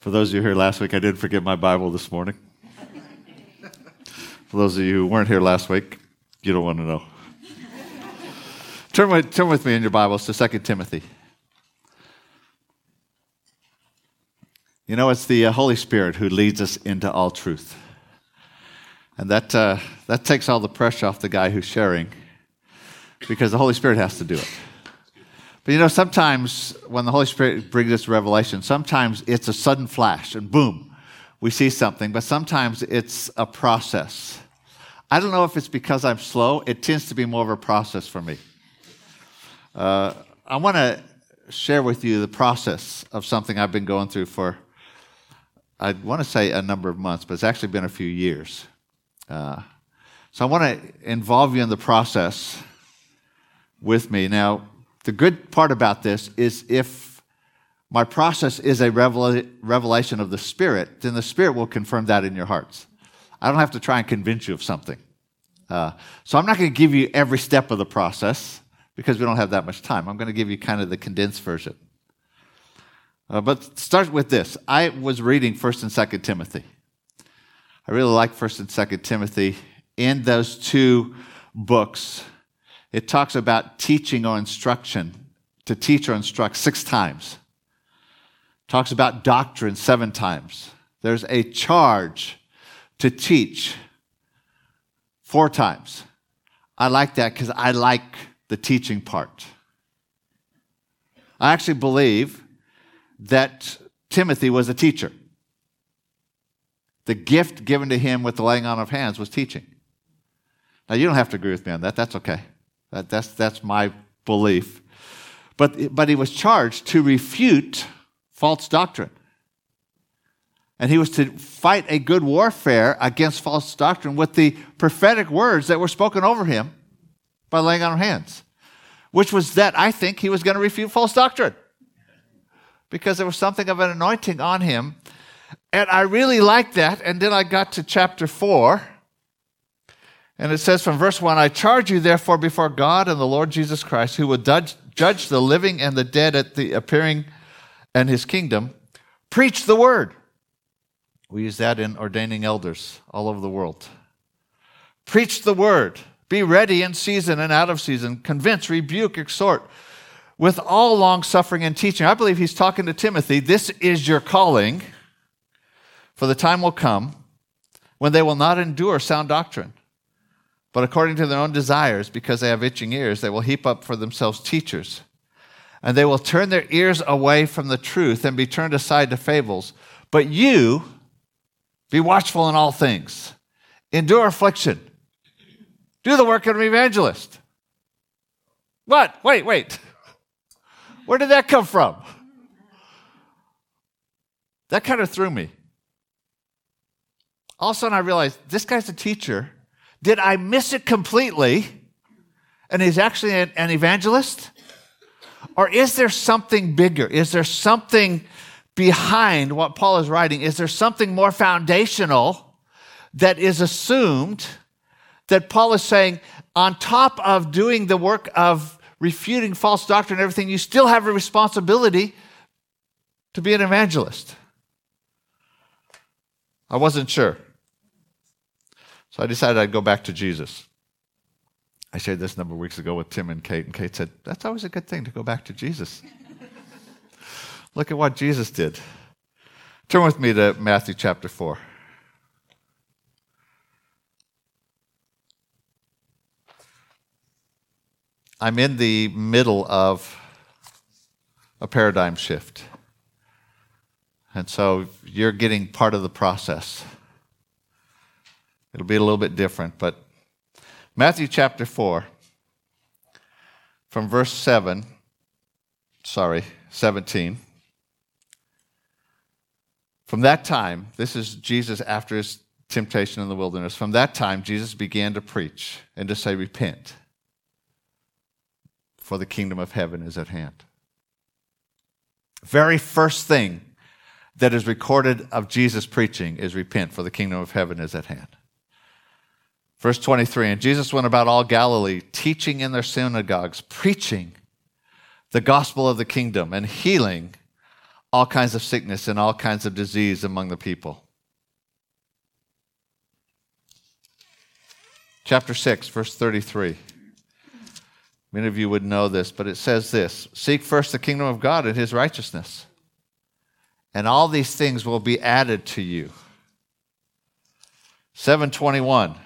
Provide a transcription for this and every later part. For those of you here last week, I did forget my Bible this morning. For those of you who weren't here last week, you don't want to know. Turn with me in your Bibles to 2 Timothy. You know, it's the Holy Spirit who leads us into all truth. And that takes all the pressure off the guy who's sharing, because the Holy Spirit has to do it. But you know, sometimes when the Holy Spirit brings us revelation, sometimes it's a sudden flash and boom, we see something, but sometimes it's a process. I don't know if it's because I'm slow. It tends to be more of a process for me. I want to share with you the process of something I've been going through for, I want to say a number of months, but it's actually been a few years. So I want to involve you in the process with me. Now, the good part about this is if my process is a revelation of the Spirit, then the Spirit will confirm that in your hearts. I don't have to try and convince you of something. So I'm not going to give you every step of the process, because we don't have that much time. I'm going to give you kind of the condensed version. But start with this. I was reading 1 and 2 Timothy. I really like 1 and 2 Timothy. In those two books, it talks about teaching or instruction, to teach or instruct 6 times. It talks about doctrine 7 times. There's a charge to teach 4 times. I like that because I like the teaching part. I actually believe that Timothy was a teacher. The gift given to him with the laying on of hands was teaching. Now, you don't have to agree with me on that. That's okay. That's my belief. But he was charged to refute false doctrine. And he was to fight a good warfare against false doctrine with the prophetic words that were spoken over him by laying on hands, which was that I think he was going to refute false doctrine because there was something of an anointing on him. And I really liked that. And then I got to chapter 4, and it says from verse 1, I charge you therefore before God and the Lord Jesus Christ, who will judge the living and the dead at the appearing and his kingdom, preach the word. We use that in ordaining elders all over the world. Preach the word. Be ready in season and out of season. Convince, rebuke, exhort with all long-suffering and teaching. I believe he's talking to Timothy. This is your calling, for the time will come when they will not endure sound doctrine, but according to their own desires, because they have itching ears, they will heap up for themselves teachers, and they will turn their ears away from the truth and be turned aside to fables. But you, be watchful in all things. Endure affliction. Do the work of an evangelist. What? Wait. Where did that come from? That kind of threw me. All of a sudden I realized, this guy's a teacher. Did I miss it completely? And he's actually an evangelist? Or is there something bigger? Is there something behind what Paul is writing? Is there something more foundational that is assumed, that Paul is saying, on top of doing the work of refuting false doctrine and everything, you still have a responsibility to be an evangelist? I wasn't sure. So I decided I'd go back to Jesus. I shared this a number of weeks ago with Tim and Kate said, that's always a good thing to go back to Jesus. Look at what Jesus did. Turn with me to Matthew chapter 4. I'm in the middle of a paradigm shift. And so you're getting part of the process. It'll be a little bit different, but Matthew chapter 4, from verse 17. From that time, this is Jesus after his temptation in the wilderness. From that time, Jesus began to preach and to say, repent, for the kingdom of heaven is at hand. Very first thing that is recorded of Jesus preaching is repent, for the kingdom of heaven is at hand. Verse 23, and Jesus went about all Galilee, teaching in their synagogues, preaching the gospel of the kingdom, and healing all kinds of sickness and all kinds of disease among the people. Chapter 6, verse 33. Many of you would know this, but it says this: seek first the kingdom of God and his righteousness, and all these things will be added to you. 7:21.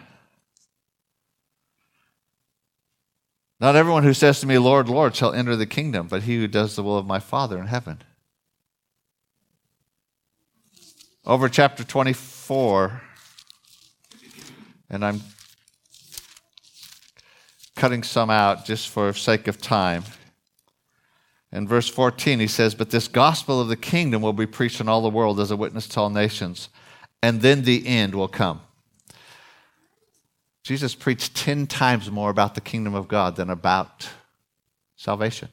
Not everyone who says to me, Lord, Lord, shall enter the kingdom, but he who does the will of my Father in heaven. Over chapter 24, and I'm cutting some out just for sake of time. In verse 14, he says, but this gospel of the kingdom will be preached in all the world as a witness to all nations, and then the end will come. Jesus preached 10 times more about the kingdom of God than about salvation.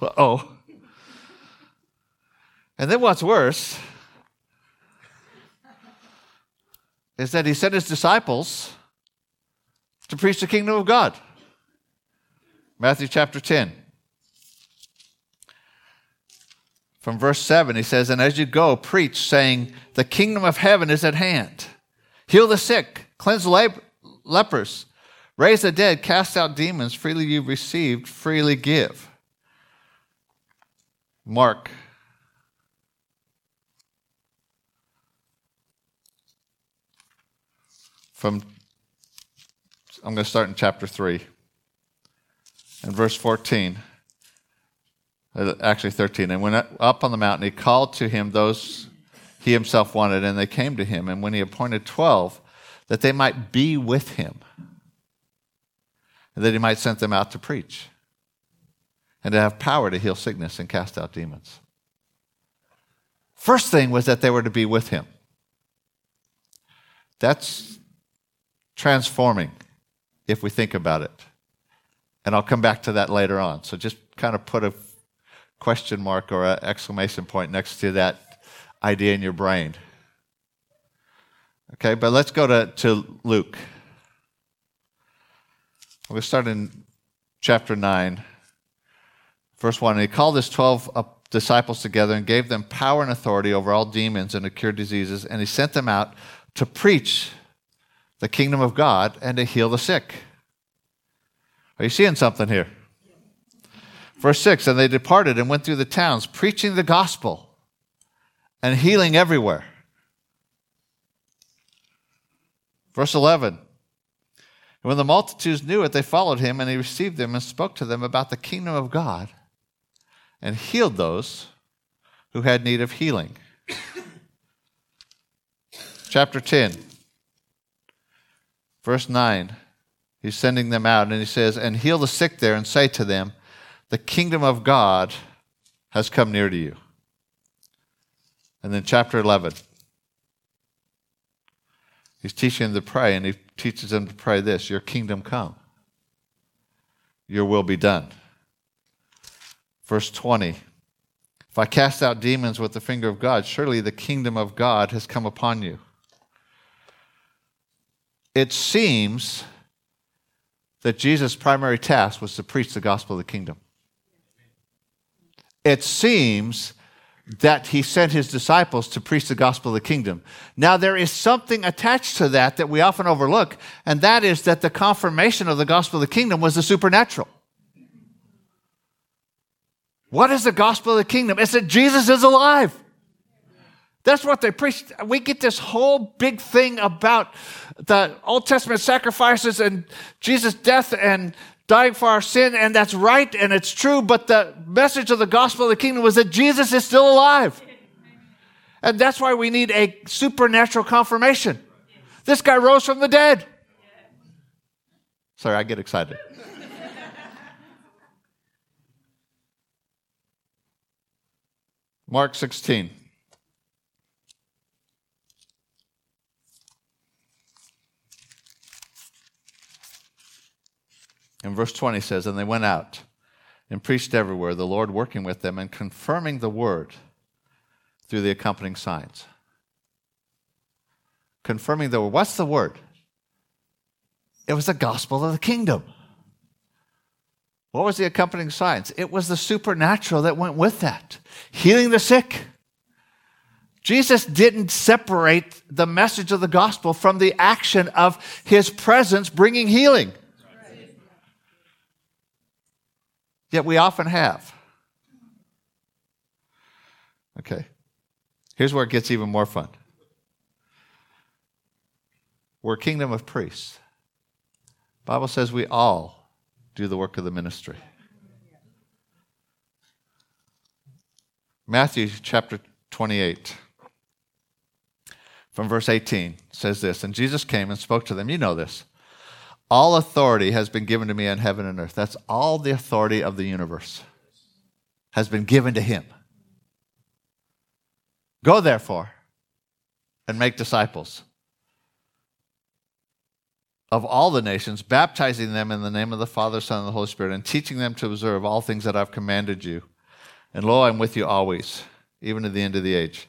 Uh-oh. And then what's worse is that he sent his disciples to preach the kingdom of God. Matthew chapter 10. From verse 7, he says, and as you go, preach, saying, the kingdom of heaven is at hand. Heal the sick, cleanse lepers, raise the dead, cast out demons. Freely you received, freely give. Mark. I'm going to start in chapter 3 and verse 14, actually 13. And went up on the mountain, he called to him those he himself wanted, and they came to him. And when he appointed 12, that they might be with him, and that he might send them out to preach, and to have power to heal sickness and cast out demons. First thing was that they were to be with him. That's transforming, if we think about it. And I'll come back to that later on. So just kind of put a question mark or an exclamation point next to that idea in your brain. Okay, but let's go to Luke. We'll start in chapter 9, verse 1. And he called his 12 disciples together and gave them power and authority over all demons and to cure diseases. And he sent them out to preach the kingdom of God and to heal the sick. Are you seeing something here? Verse 6, and they departed and went through the towns, preaching the gospel and healing everywhere. Verse 11, and when the multitudes knew it, they followed him, and he received them and spoke to them about the kingdom of God and healed those who had need of healing. Chapter 10. Verse 9, he's sending them out, and he says, and heal the sick there and say to them, the kingdom of God has come near to you. And then chapter 11, he's teaching them to pray, and he teaches them to pray this: your kingdom come, your will be done. Verse 20, if I cast out demons with the finger of God, surely the kingdom of God has come upon you. It seems that Jesus' primary task was to preach the gospel of the kingdom. It seems that he sent his disciples to preach the gospel of the kingdom. Now, there is something attached to that that we often overlook, and that is that the confirmation of the gospel of the kingdom was the supernatural. What is the gospel of the kingdom? It's that Jesus is alive. That's what they preached. We get this whole big thing about the Old Testament sacrifices and Jesus' death and dying for our sin, and that's right and it's true, but the message of the gospel of the kingdom was that Jesus is still alive. And that's why we need a supernatural confirmation. This guy rose from the dead. Sorry, I get excited. Mark 16. And verse 20 says, and they went out and preached everywhere, the Lord working with them and confirming the word through the accompanying signs. Confirming the word. What's the word? It was the gospel of the kingdom. What was the accompanying signs? It was the supernatural that went with that. Healing the sick. Jesus didn't separate the message of the gospel from the action of his presence bringing healing. Right. Yet we often have. Okay. Here's where it gets even more fun. We're a kingdom of priests. The Bible says we all do the work of the ministry. Matthew chapter 28. From verse 18 says this, and Jesus came and spoke to them. You know this. All authority has been given to me on heaven and earth. That's all the authority of the universe has been given to him. Go therefore and make disciples of all the nations, baptizing them in the name of the Father, Son, and the Holy Spirit, and teaching them to observe all things that I've commanded you. And lo, I'm with you always, even to the end of the age.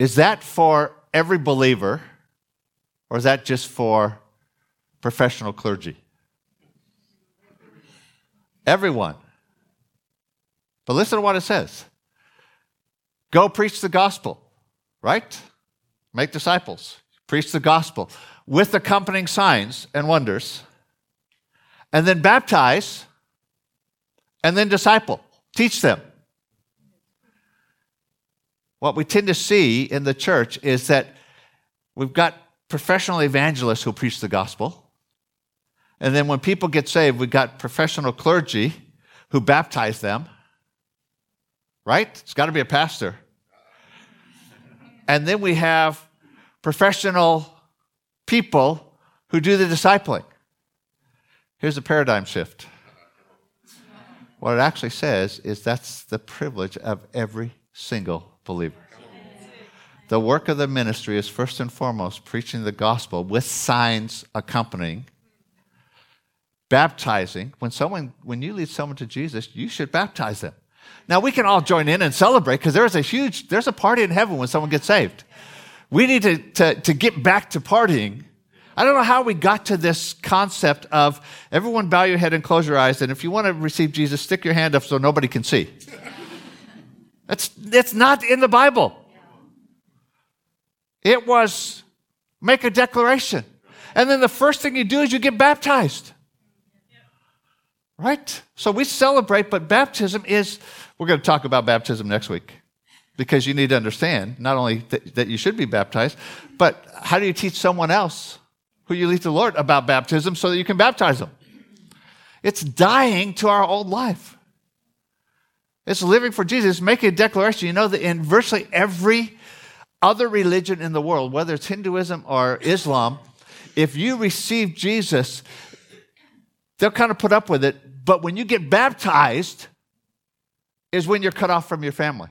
Is that for every believer, or is that just for professional clergy? Everyone. But listen to what it says. Go preach the gospel, right? Make disciples. Preach the gospel with accompanying signs and wonders. And then baptize, and then disciple. Teach them. What we tend to see in the church is that we've got professional evangelists who preach the gospel, and then when people get saved, we've got professional clergy who baptize them, right? It's got to be a pastor. And then we have professional people who do the discipling. Here's a paradigm shift. What it actually says is that's the privilege of every single believer. The work of the ministry is first and foremost preaching the gospel with signs accompanying, baptizing. When you lead someone to Jesus, you should baptize them. Now we can all join in and celebrate because there's a party in heaven when someone gets saved. We need to get back to partying. I don't know how we got to this concept of everyone bow your head and close your eyes, and if you want to receive Jesus, stick your hand up so nobody can see. That's not in the Bible. It was make a declaration. And then the first thing you do is you get baptized. Right? So we celebrate, but baptism is, we're going to talk about baptism next week. Because you need to understand not only that you should be baptized, but how do you teach someone else who you lead to the Lord about baptism so that you can baptize them? It's dying to our old life. It's living for Jesus, making a declaration. You know that in virtually every other religion in the world, whether it's Hinduism or Islam, if you receive Jesus, they'll kind of put up with it. But when you get baptized is when you're cut off from your family.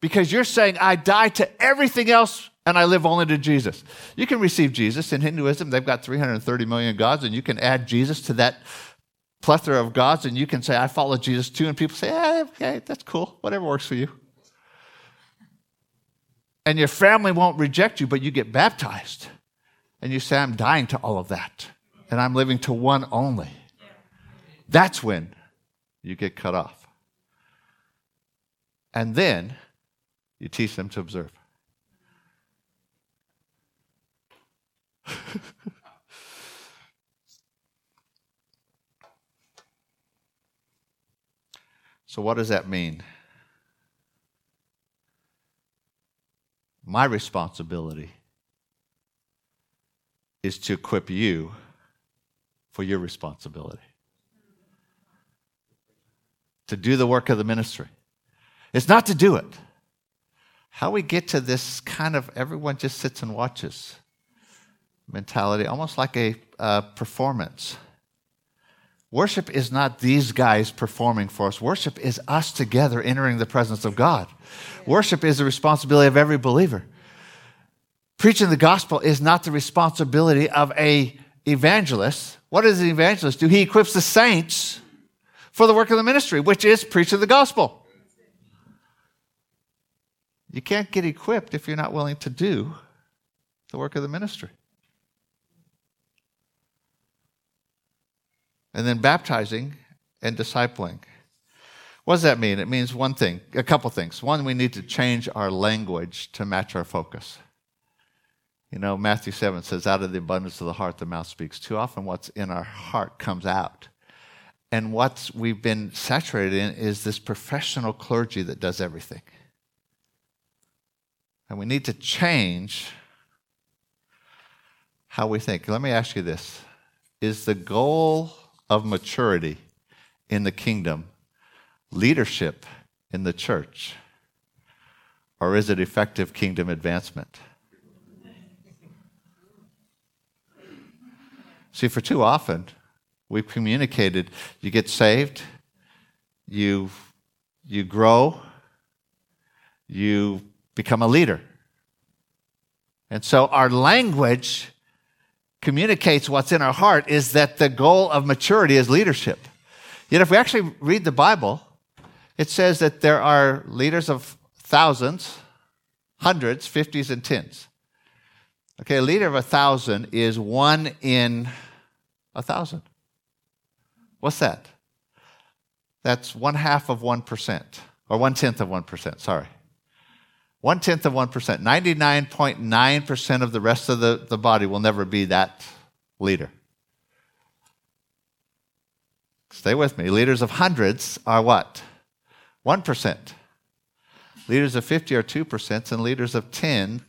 Because you're saying, I die to everything else and I live only to Jesus. You can receive Jesus. In Hinduism, they've got 330 million gods, and you can add Jesus to that plethora of gods, and you can say, I follow Jesus too, and people say, okay, that's cool, whatever works for you. And your family won't reject you, but you get baptized, and you say, I'm dying to all of that, and I'm living to one only. That's when you get cut off. And then you teach them to observe. So what does that mean? My responsibility is to equip you for your responsibility. To do the work of the ministry. It's not to do it. How we get to this kind of everyone just sits and watches mentality, almost like a performance. Worship is not these guys performing for us. Worship is us together entering the presence of God. Worship is the responsibility of every believer. Preaching the gospel is not the responsibility of an evangelist. What does an evangelist do? He equips the saints for the work of the ministry, which is preaching the gospel. You can't get equipped if you're not willing to do the work of the ministry. and then baptizing and discipling. What does that mean? It means one thing, a couple things. One, we need to change our language to match our focus. You know, Matthew 7 says, out of the abundance of the heart, the mouth speaks. Too often what's in our heart comes out. And what we've been saturated in is this professional clergy that does everything. And we need to change how we think. Let me ask you this. Is the goal of maturity in the kingdom leadership in the church? Or is it effective kingdom advancement? See, for too often, we've communicated, you get saved, you grow, you become a leader. And so our language communicates what's in our heart is that the goal of maturity is leadership. Yet if we actually read the Bible, it says that there are leaders of thousands, hundreds, fifties, and tens. Okay, a leader of 1,000 is 1 in 1,000. What's that? That's 1/2 of 1%, or 1/10 of 1%, sorry. 1/10 of 1%. 99.9% of the rest of the body will never be that leader. Stay with me. Leaders of hundreds are what? 1%. Leaders of 50 are 2%, and leaders of 10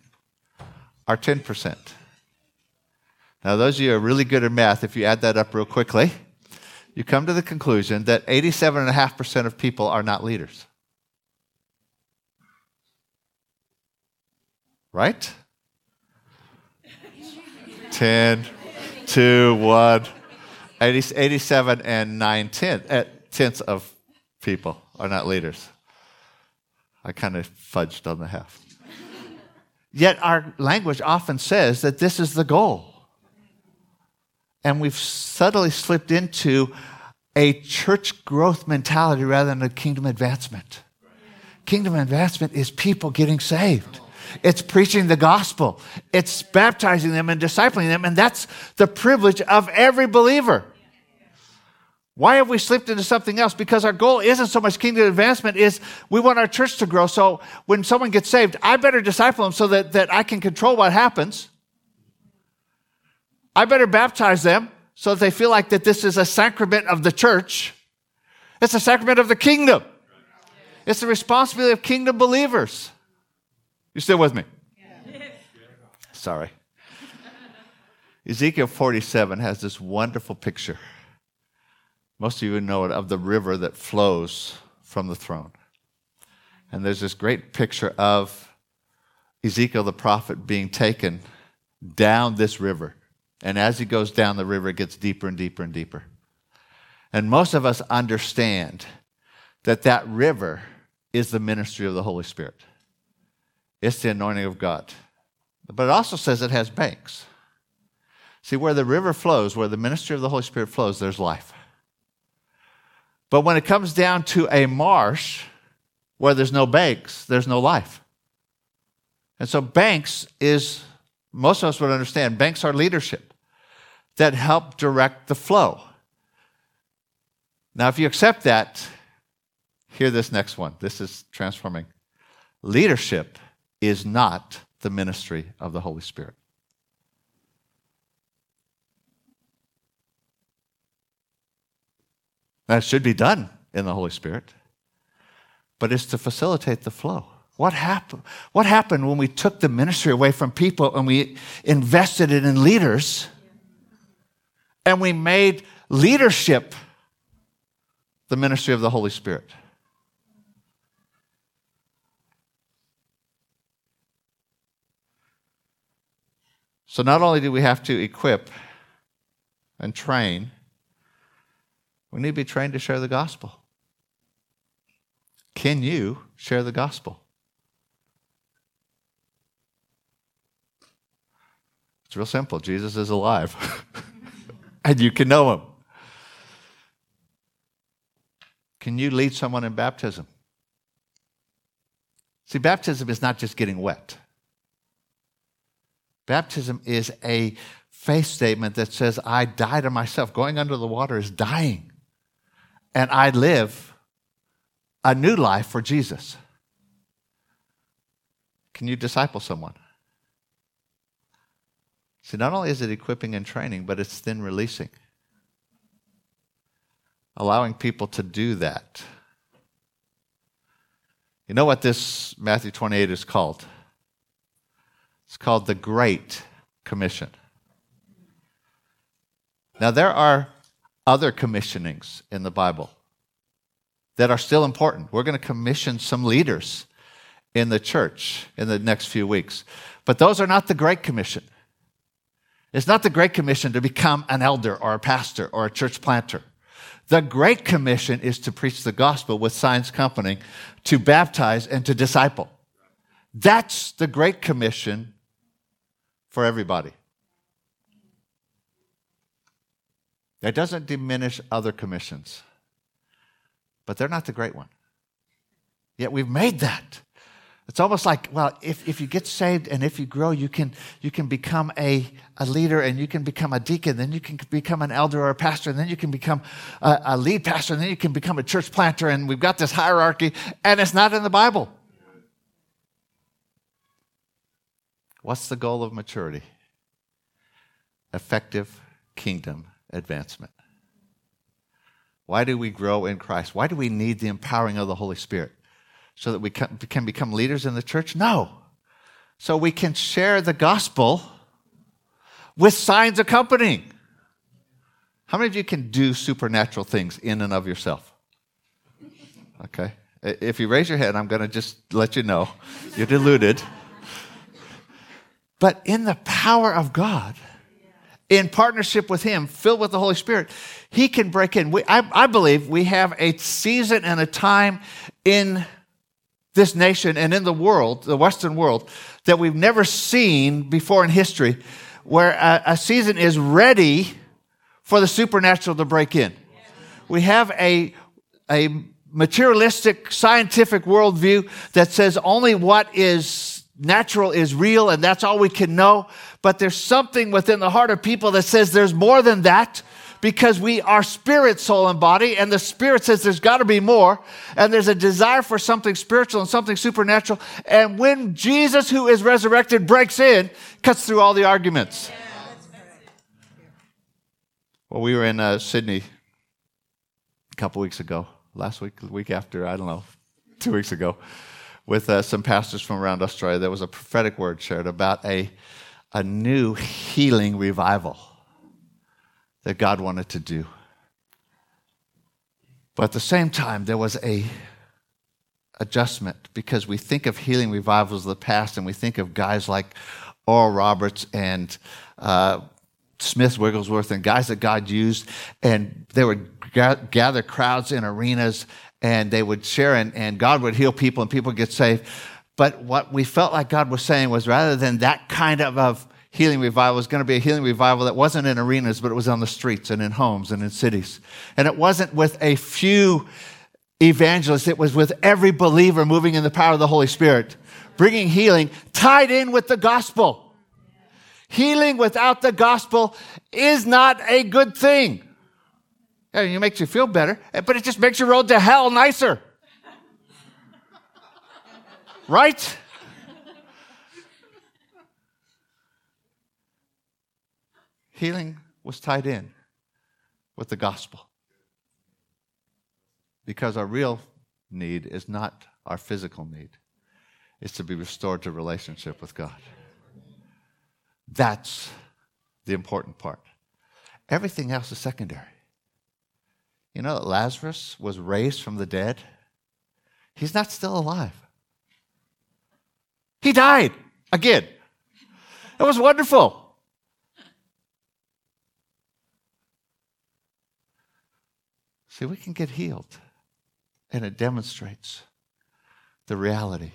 are 10%. Now, those of you who are really good at math, if you add that up real quickly, you come to the conclusion that 87.5% of people are not leaders. Right? 10, 2, 1, 87 and 9 tenths of people are not leaders. I kind of fudged on the half. Yet our language often says that this is the goal. And we've subtly slipped into a church growth mentality rather than a kingdom advancement. Kingdom advancement is people getting saved. It's preaching the gospel. It's baptizing them and discipling them, and that's the privilege of every believer. Why have we slipped into something else? Because our goal isn't so much kingdom advancement, is we want our church to grow, so when someone gets saved, I better disciple them so that I can control what happens. I better baptize them so that they feel like that this is a sacrament of the church. It's a sacrament of the kingdom. It's the responsibility of kingdom believers. You still with me? Yeah. Sorry. Ezekiel 47 has this wonderful picture. Most of you know it, of the river that flows from the throne. And there's this great picture of Ezekiel the prophet being taken down this river. And as he goes down the river, it gets deeper and deeper and deeper. And most of us understand that river is the ministry of the Holy Spirit. It's the anointing of God. But it also says it has banks. See, where the river flows, where the ministry of the Holy Spirit flows, there's life. But when it comes down to a marsh where there's no banks, there's no life. And so banks is, most of us would understand, banks are leadership that help direct the flow. Now, if you accept that, hear this next one. This is transforming. Leadership is not the ministry of the Holy Spirit. That should be done in the Holy Spirit, but it's to facilitate the flow. What happened when we took the ministry away from people and we invested it in leaders and we made leadership the ministry of the Holy Spirit? So not only do we have to equip and train, we need to be trained to share the gospel. Can you share the gospel? It's real simple. Jesus is alive, and you can know him. Can you lead someone in baptism? See, baptism is not just getting wet. Baptism is a faith statement that says, I die to myself. Going under the water is dying. And I live a new life for Jesus. Can you disciple someone? See, not only is it equipping and training, but it's then releasing. Allowing people to do that. You know what this Matthew 28 is called? It's called the Great Commission. Now, there are other commissionings in the Bible that are still important. We're going to commission some leaders in the church in the next few weeks. But those are not the Great Commission. It's not the Great Commission to become an elder or a pastor or a church planter. The Great Commission is to preach the gospel with signs accompanying, to baptize, and to disciple. That's the Great Commission for everybody. That doesn't diminish other commissions, but they're not the great one. Yet we've made that. It's almost like, well, if you get saved and if you grow, you can become a leader and you can become a deacon, then you can become an elder or a pastor, and then you can become a lead pastor, and then you can become a church planter, and we've got this hierarchy, and it's not in the Bible. What's the goal of maturity? Effective kingdom advancement. Why do we grow in Christ? Why do we need the empowering of the Holy Spirit? So that we can become leaders in the church? No. So we can share the gospel with signs accompanying. How many of you can do supernatural things in and of yourself? Okay. If you raise your hand, I'm going to just let you know. You're deluded. But in the power of God, in partnership with Him, filled with the Holy Spirit, He can break in. I believe we have a season and a time in this nation and in the world, the Western world, that we've never seen before in history, where a season is ready for the supernatural to break in. We have a materialistic, scientific worldview that says only what is natural is real and that's all we can know, but there's something within the heart of people that says there's more than that, because we are spirit, soul, and body, and the Spirit says there's got to be more, and there's a desire for something spiritual and something supernatural, and when Jesus, who is resurrected, breaks in, cuts through all the arguments. Yeah, well, we were in Sydney a couple weeks ago, last week, the week after, I don't know, 2 weeks ago, with some pastors from around Australia. There was a prophetic word shared about a new healing revival that God wanted to do. But at the same time, there was a adjustment, because we think of healing revivals of the past, and we think of guys like Oral Roberts and Smith Wigglesworth and guys that God used, and they would gather crowds in arenas, and they would share, and God would heal people, and people would get saved. But what we felt like God was saying was, rather than that kind of healing revival, was going to be a healing revival that wasn't in arenas, but it was on the streets and in homes and in cities. And it wasn't with a few evangelists. It was with every believer moving in the power of the Holy Spirit, bringing healing tied in with the gospel. Healing without the gospel is not a good thing. It makes you feel better, but it just makes your road to hell nicer. Right? Healing was tied in with the gospel, because our real need is not our physical need. It's to be restored to relationship with God. That's the important part. Everything else is secondary. You know that Lazarus was raised from the dead? He's not still alive. He died again. It was wonderful. See, we can get healed, and it demonstrates the reality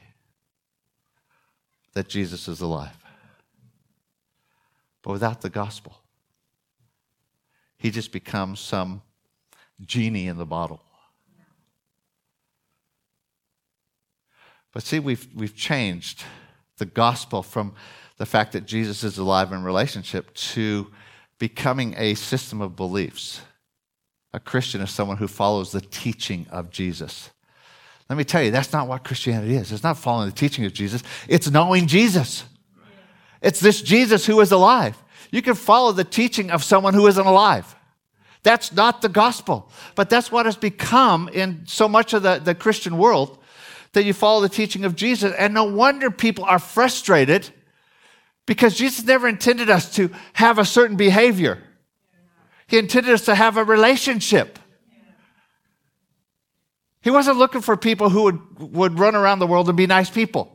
that Jesus is alive. But without the gospel, He just becomes some genie in the bottle. But see, we've changed the gospel from the fact that Jesus is alive in relationship to becoming a system of beliefs. A Christian is someone who follows the teaching of Jesus. Let me tell you, that's not what Christianity is. It's not following the teaching of Jesus. It's knowing Jesus. It's this Jesus who is alive. You can follow the teaching of someone who isn't alive. That's not the gospel. But that's what has become in so much of the Christian world, that you follow the teaching of Jesus. And no wonder people are frustrated, because Jesus never intended us to have a certain behavior. He intended us to have a relationship. He wasn't looking for people who would run around the world and be nice people.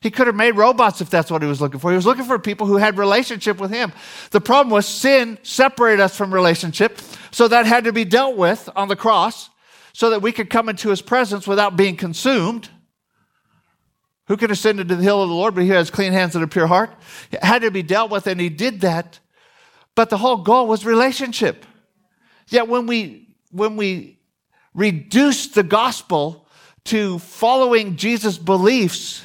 He could have made robots if that's what he was looking for. He was looking for people who had relationship with him. The problem was sin separated us from relationship, so that had to be dealt with on the cross so that we could come into his presence without being consumed. Who can ascend into the hill of the Lord, but he has clean hands and a pure heart? It had to be dealt with, and he did that. But the whole goal was relationship. Yet when we reduce the gospel to following Jesus' beliefs,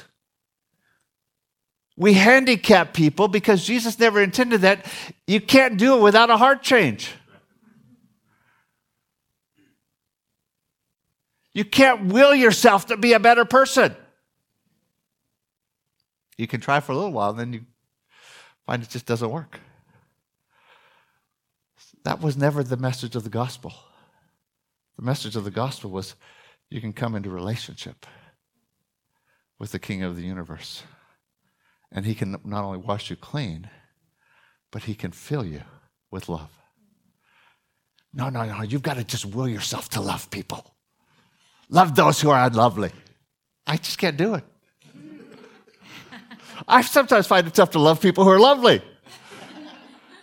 we handicap people, because Jesus never intended that. You can't do it without a heart change. You can't will yourself to be a better person. You can try for a little while, and then you find it just doesn't work. That was never the message of the gospel. The message of the gospel was, you can come into relationship with the King of the universe. And he can not only wash you clean, but he can fill you with love. No, you've got to just will yourself to love people. Love those who are unlovely. I just can't do it. I sometimes find it tough to love people who are lovely.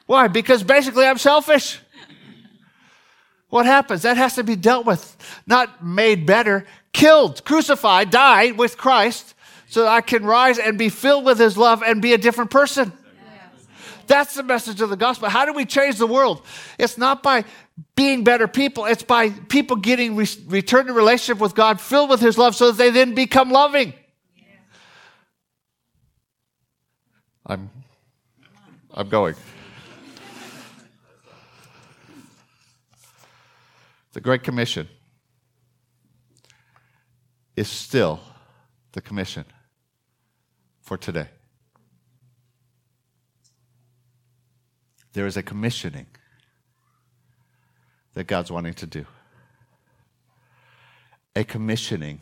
Why? Because basically I'm selfish. What happens? That has to be dealt with, not made better, killed, crucified, died with Christ, so that I can rise and be filled with his love and be a different person. That's the message of the gospel. How do we change the world? It's not by being better people. It's by people getting returned to relationship with God, filled with his love, so that they then become loving. I'm going. The Great Commission is still the commission for today. There is a commissioning that God's wanting to do. A commissioning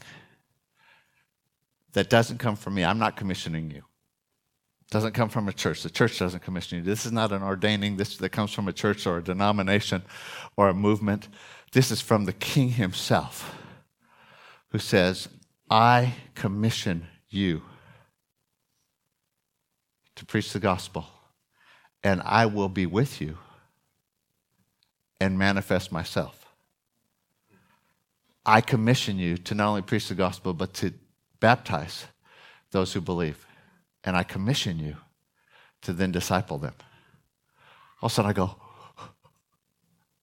that doesn't come from me. I'm not commissioning you. It doesn't come from a church. The church doesn't commission you. This is not an ordaining that comes from a church or a denomination or a movement. This is from the King himself, who says, I commission you to preach the gospel, and I will be with you and manifest myself. I commission you to not only preach the gospel, but to baptize those who believe. And I commission you to then disciple them. All of a sudden I go,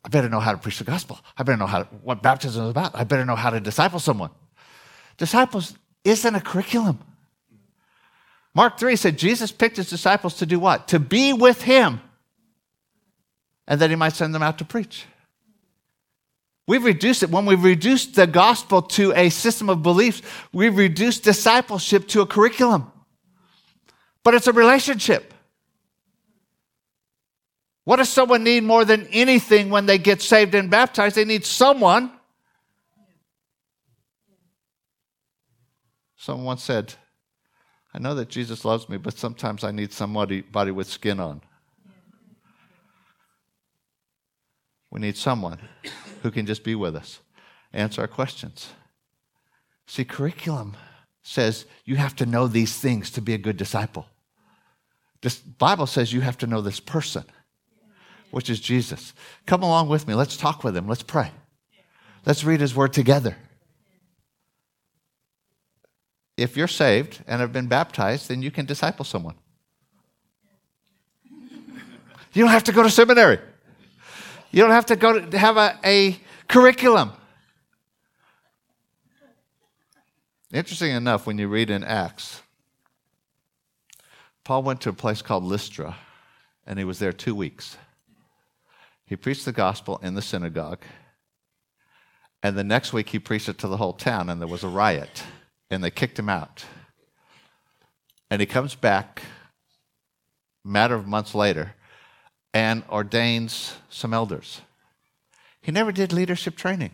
I better know how to preach the gospel. I better know what baptism is about. I better know how to disciple someone. Disciples isn't a curriculum. Mark 3 said Jesus picked his disciples to do what? To be with him, and that he might send them out to preach. We've reduced it. When we've reduced the gospel to a system of beliefs, we've reduced discipleship to a curriculum. But it's a relationship. What does someone need more than anything when they get saved and baptized? They need someone. Someone once said, I know that Jesus loves me, but sometimes I need somebody with skin on. We need someone who can just be with us, answer our questions. See, curriculum says you have to know these things to be a good disciple. The Bible says you have to know this person, which is Jesus. Come along with me. Let's talk with him. Let's pray. Let's read his word together. If you're saved and have been baptized, then you can disciple someone. You don't have to go to seminary. You don't have to go to have a curriculum. Interesting enough, when you read in Acts, Paul went to a place called Lystra, and he was there 2 weeks. He preached the gospel in the synagogue, and the next week he preached it to the whole town, and there was a riot, and they kicked him out. And he comes back, matter of months later, and ordains some elders. He never did leadership training.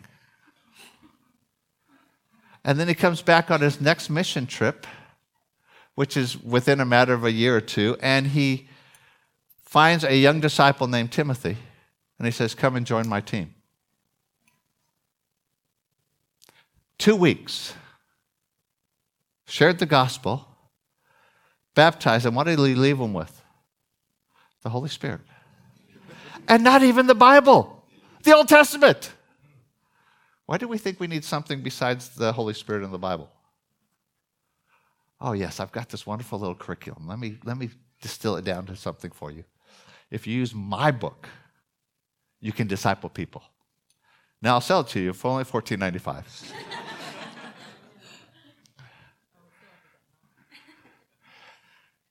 And then he comes back on his next mission trip, which is within a matter of a year or two, and he finds a young disciple named Timothy, and he says, come and join my team. 2 weeks. Shared the gospel, baptized, and what did he leave them with? The Holy Spirit. And not even the Bible, the Old Testament. Why do we think we need something besides the Holy Spirit and the Bible? Oh yes, I've got this wonderful little curriculum. Let me distill it down to something for you. If you use my book, you can disciple people. Now I'll sell it to you for only $14.95.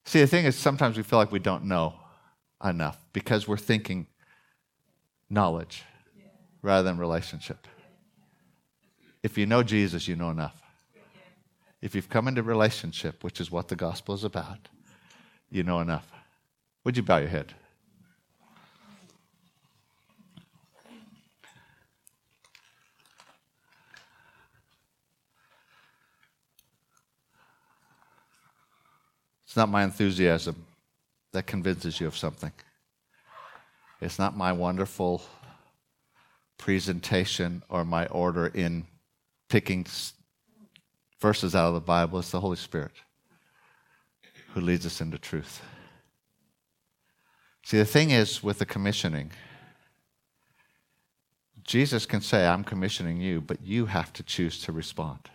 See, the thing is, sometimes we feel like we don't know enough because we're thinking knowledge rather than relationship. If you know Jesus, you know enough. If you've come into relationship, which is what the gospel is about, you know enough. Would you bow your head? It's not my enthusiasm that convinces you of something. It's not my wonderful presentation or my order in picking verses out of the Bible. It's the Holy Spirit who leads us into truth. See, the thing is with the commissioning, Jesus can say, I'm commissioning you, but you have to choose to respond.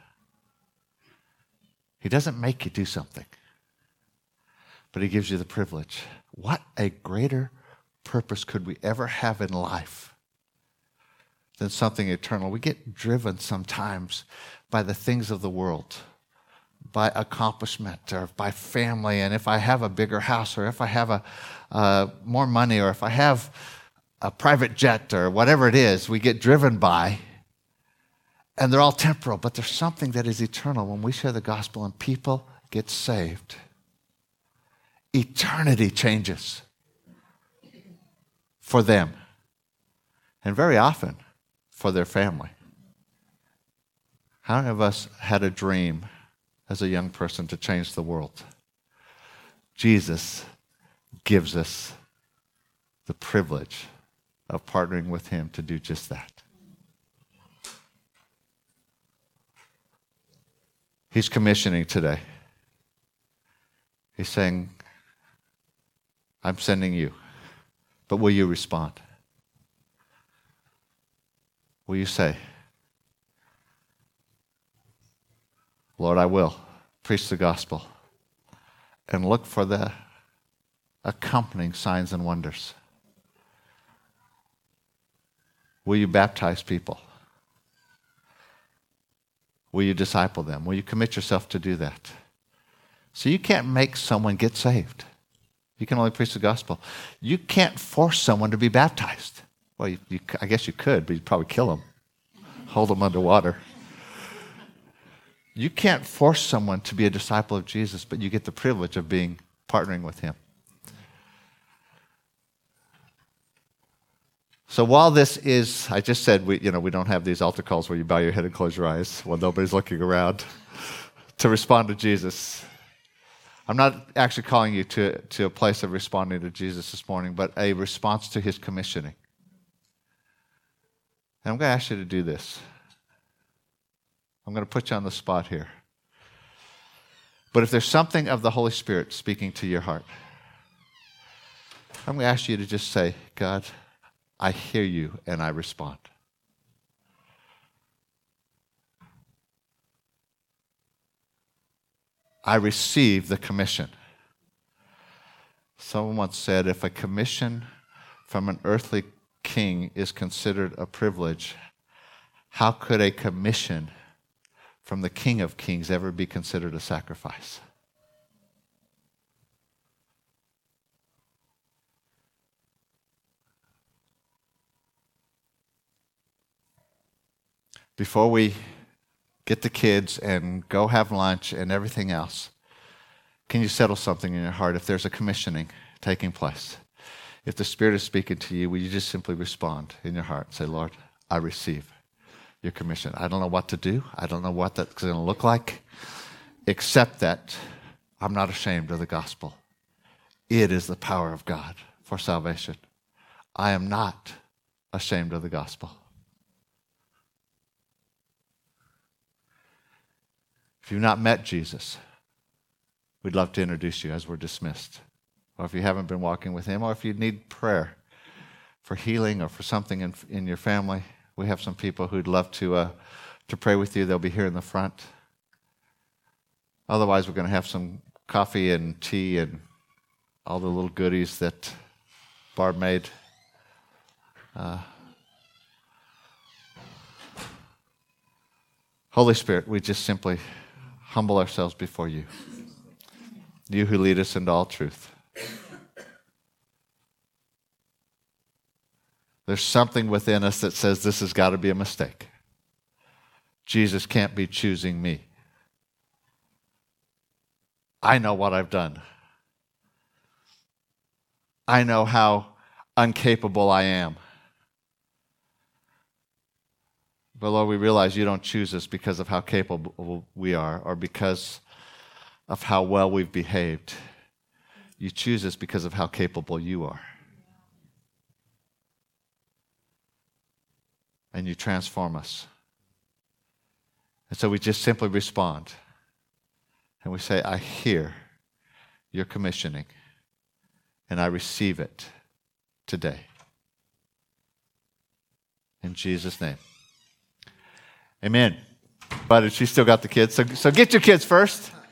He doesn't make you do something, but he gives you the privilege. What a greater purpose could we ever have in life than something eternal? We get driven sometimes by the things of the world, by accomplishment, or by family, and if I have a bigger house, or if I have more money, or if I have a private jet, or whatever it is we get driven by, and they're all temporal, but there's something that is eternal. When we share the gospel and people get saved, eternity changes for them, and very often for their family. How many of us had a dream as a young person to change the world? Jesus gives us the privilege of partnering with him to do just that. He's commissioning today. He's saying, I'm sending you, but will you respond? Will you say, Lord, I will preach the gospel and look for the accompanying signs and wonders? Will you baptize people? Will you disciple them? Will you commit yourself to do that? So you can't make someone get saved. You can only preach the gospel. You can't force someone to be baptized. Well, I guess you could, but you'd probably kill them, hold them underwater. You can't force someone to be a disciple of Jesus, but you get the privilege of partnering with him. So while this is, I just said, we don't have these altar calls where you bow your head and close your eyes while nobody's looking around to respond to Jesus. I'm not actually calling you to a place of responding to Jesus this morning, but a response to his commissioning. And I'm going to ask you to do this. I'm going to put you on the spot here. But if there's something of the Holy Spirit speaking to your heart, I'm going to ask you to just say, God, I hear you and I respond. I receive the commission. Someone once said, if a commission from an earthly king is considered a privilege, how could a commission from the King of Kings ever be considered a sacrifice? before we get the kids and go have lunch and everything else, can you settle something in your heart if there's a commissioning taking place? If the Spirit is speaking to you, will you just simply respond in your heart and say, Lord, I receive your commission. I don't know what to do. I don't know what that's going to look like, except that I'm not ashamed of the gospel. It is the power of God for salvation. I am not ashamed of the gospel. If you've not met Jesus, we'd love to introduce you as we're dismissed. Or if you haven't been walking with him, or if you need prayer for healing or for something in your family, we have some people who'd love to pray with you. They'll be here in the front. Otherwise, we're going to have some coffee and tea and all the little goodies that Barb made. Holy Spirit, we just simply humble ourselves before you. You who lead us into all truth. There's something within us that says this has got to be a mistake. Jesus can't be choosing me. I know what I've done. I know how incapable I am. But Lord, we realize you don't choose us because of how capable we are or because of how well we've behaved. You choose us because of how capable you are. And you transform us. And so we just simply respond. And we say, I hear your commissioning, and I receive it today. In Jesus' name. Amen. But she's still got the kids, so get your kids first.